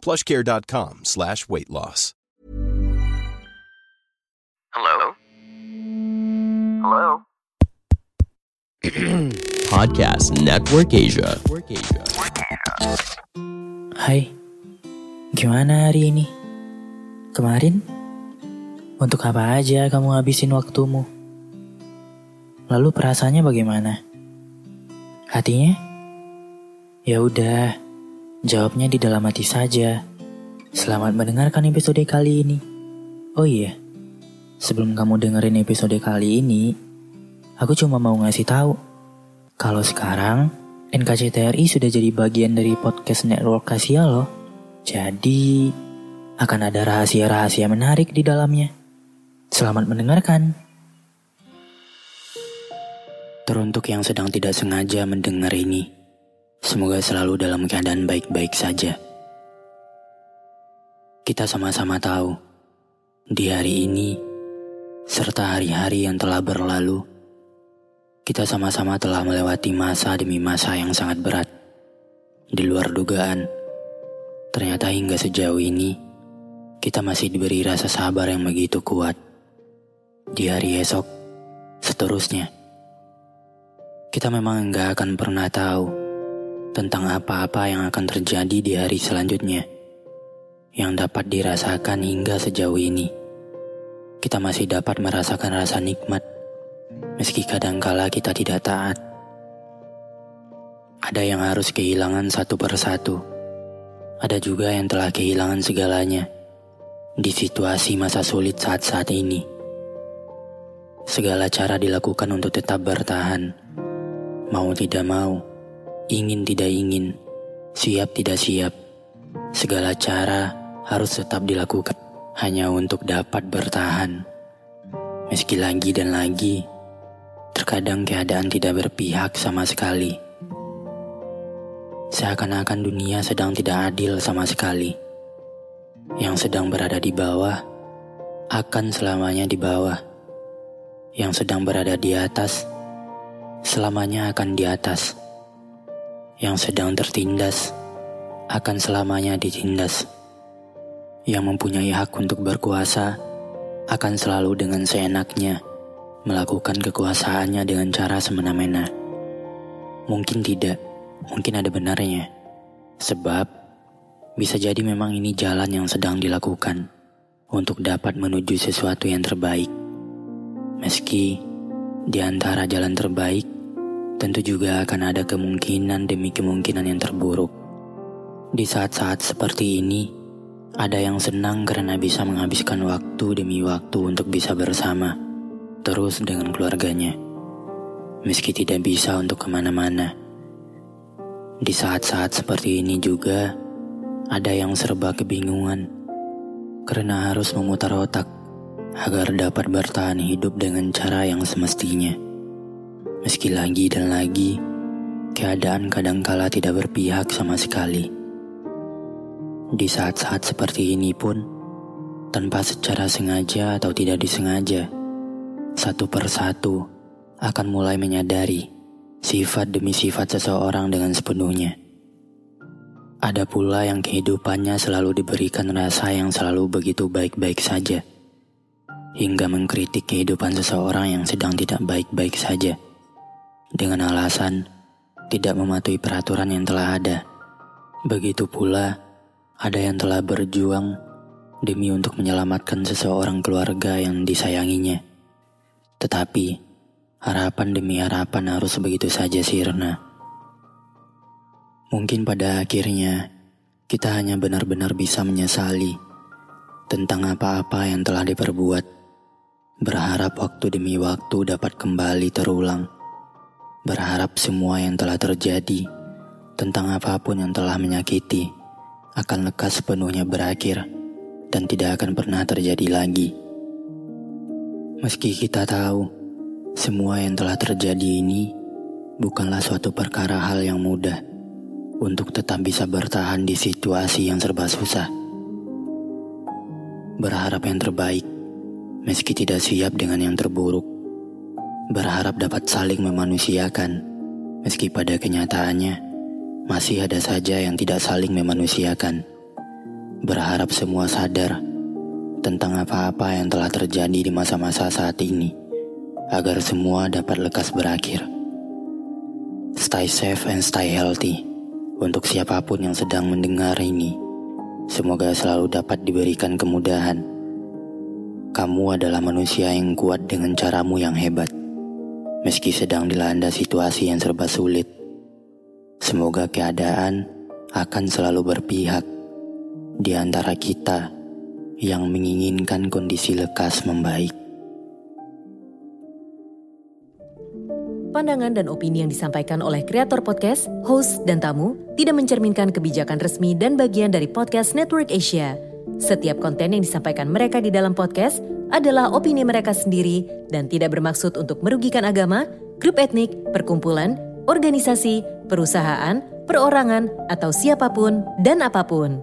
PlushCare.com/weight loss. Hello? Hello? Podcast Network Asia. Hai, gimana hari ini? Kemarin? Untuk apa aja kamu habisin waktumu? Lalu perasaannya bagaimana? Hatinya? Ya udah, jawabnya di dalam hati saja. Selamat mendengarkan episode kali ini. Oh iya, sebelum kamu dengerin episode kali ini, aku cuma mau ngasih tahu kalau sekarang NKC TRI sudah jadi bagian dari Podcast Network Asia loh. Jadi, akan ada rahasia-rahasia menarik di dalamnya. Selamat mendengarkan. Teruntuk yang sedang tidak sengaja mendengar ini, semoga selalu dalam keadaan baik-baik saja. Kita sama-sama tahu, di hari ini, serta hari-hari yang telah berlalu, kita sama-sama telah melewati masa demi masa yang sangat berat. Di luar dugaan, ternyata hingga sejauh ini, kita masih diberi rasa sabar yang begitu kuat. Di hari esok, seterusnya, kita memang enggak akan pernah tahu tentang apa-apa yang akan terjadi di hari selanjutnya, yang dapat dirasakan hingga sejauh ini. Kita masih dapat merasakan rasa nikmat, meski kadangkala kita tidak taat. Ada yang harus kehilangan satu persatu, ada juga yang telah kehilangan segalanya di situasi masa sulit saat-saat ini. Segala cara dilakukan untuk tetap bertahan, mau tidak mau, ingin tidak ingin, siap tidak siap, segala cara harus tetap dilakukan hanya untuk dapat bertahan. Meski lagi dan lagi, terkadang keadaan tidak berpihak sama sekali. Seakan-akan dunia sedang tidak adil sama sekali. Yang sedang berada di bawah akan selamanya di bawah. Yang sedang berada di atas selamanya akan di atas. Yang sedang tertindas akan selamanya ditindas. Yang mempunyai hak untuk berkuasa akan selalu dengan seenaknya melakukan kekuasaannya dengan cara semena-mena. Mungkin tidak, mungkin ada benarnya. Sebab bisa jadi memang ini jalan yang sedang dilakukan untuk dapat menuju sesuatu yang terbaik. Meski di antara jalan terbaik tentu juga akan ada kemungkinan demi kemungkinan yang terburuk. Di saat-saat seperti ini, ada yang senang karena bisa menghabiskan waktu demi waktu untuk bisa bersama terus dengan keluarganya, meski tidak bisa untuk kemana-mana. Di saat-saat seperti ini juga, ada yang serba kebingungan karena harus memutar otak agar dapat bertahan hidup dengan cara yang semestinya. Meski lagi dan lagi, keadaan kadangkala tidak berpihak sama sekali. Di saat-saat seperti ini pun, tanpa secara sengaja atau tidak disengaja, satu persatu akan mulai menyadari sifat demi sifat seseorang dengan sepenuhnya. Ada pula yang kehidupannya selalu diberikan rasa yang selalu begitu baik-baik saja, hingga mengkritik kehidupan seseorang yang sedang tidak baik-baik saja dengan alasan tidak mematuhi peraturan yang telah ada. Begitu pula ada yang telah berjuang demi untuk menyelamatkan seseorang keluarga yang disayanginya, tetapi harapan demi harapan harus begitu saja sirna. Mungkin pada akhirnya kita hanya benar-benar bisa menyesali tentang apa-apa yang telah diperbuat, berharap waktu demi waktu dapat kembali terulang, berharap semua yang telah terjadi tentang apapun yang telah menyakiti akan lekas sepenuhnya berakhir dan tidak akan pernah terjadi lagi. Meski kita tahu, semua yang telah terjadi ini bukanlah suatu perkara hal yang mudah untuk tetap bisa bertahan di situasi yang serba susah. Berharap yang terbaik, meski tidak siap dengan yang terburuk. Berharap dapat saling memanusiakan, meski pada kenyataannya masih ada saja yang tidak saling memanusiakan. Berharap semua sadar tentang apa-apa yang telah terjadi di masa-masa saat ini, agar semua dapat lekas berakhir. Stay safe and stay healthy. Untuk siapapun yang sedang mendengar ini, semoga selalu dapat diberikan kemudahan. Kamu adalah manusia yang kuat dengan caramu yang hebat, meski sedang dilanda situasi yang serba sulit. Semoga keadaan akan selalu berpihak di antara kita yang menginginkan kondisi lekas membaik. Pandangan dan opini yang disampaikan oleh kreator podcast, host, dan tamu tidak mencerminkan kebijakan resmi dan bagian dari Podcast Network Asia. Setiap konten yang disampaikan mereka di dalam podcast adalah opini mereka sendiri dan tidak bermaksud untuk merugikan agama, grup etnik, perkumpulan, organisasi, perusahaan, perorangan, atau siapapun dan apapun.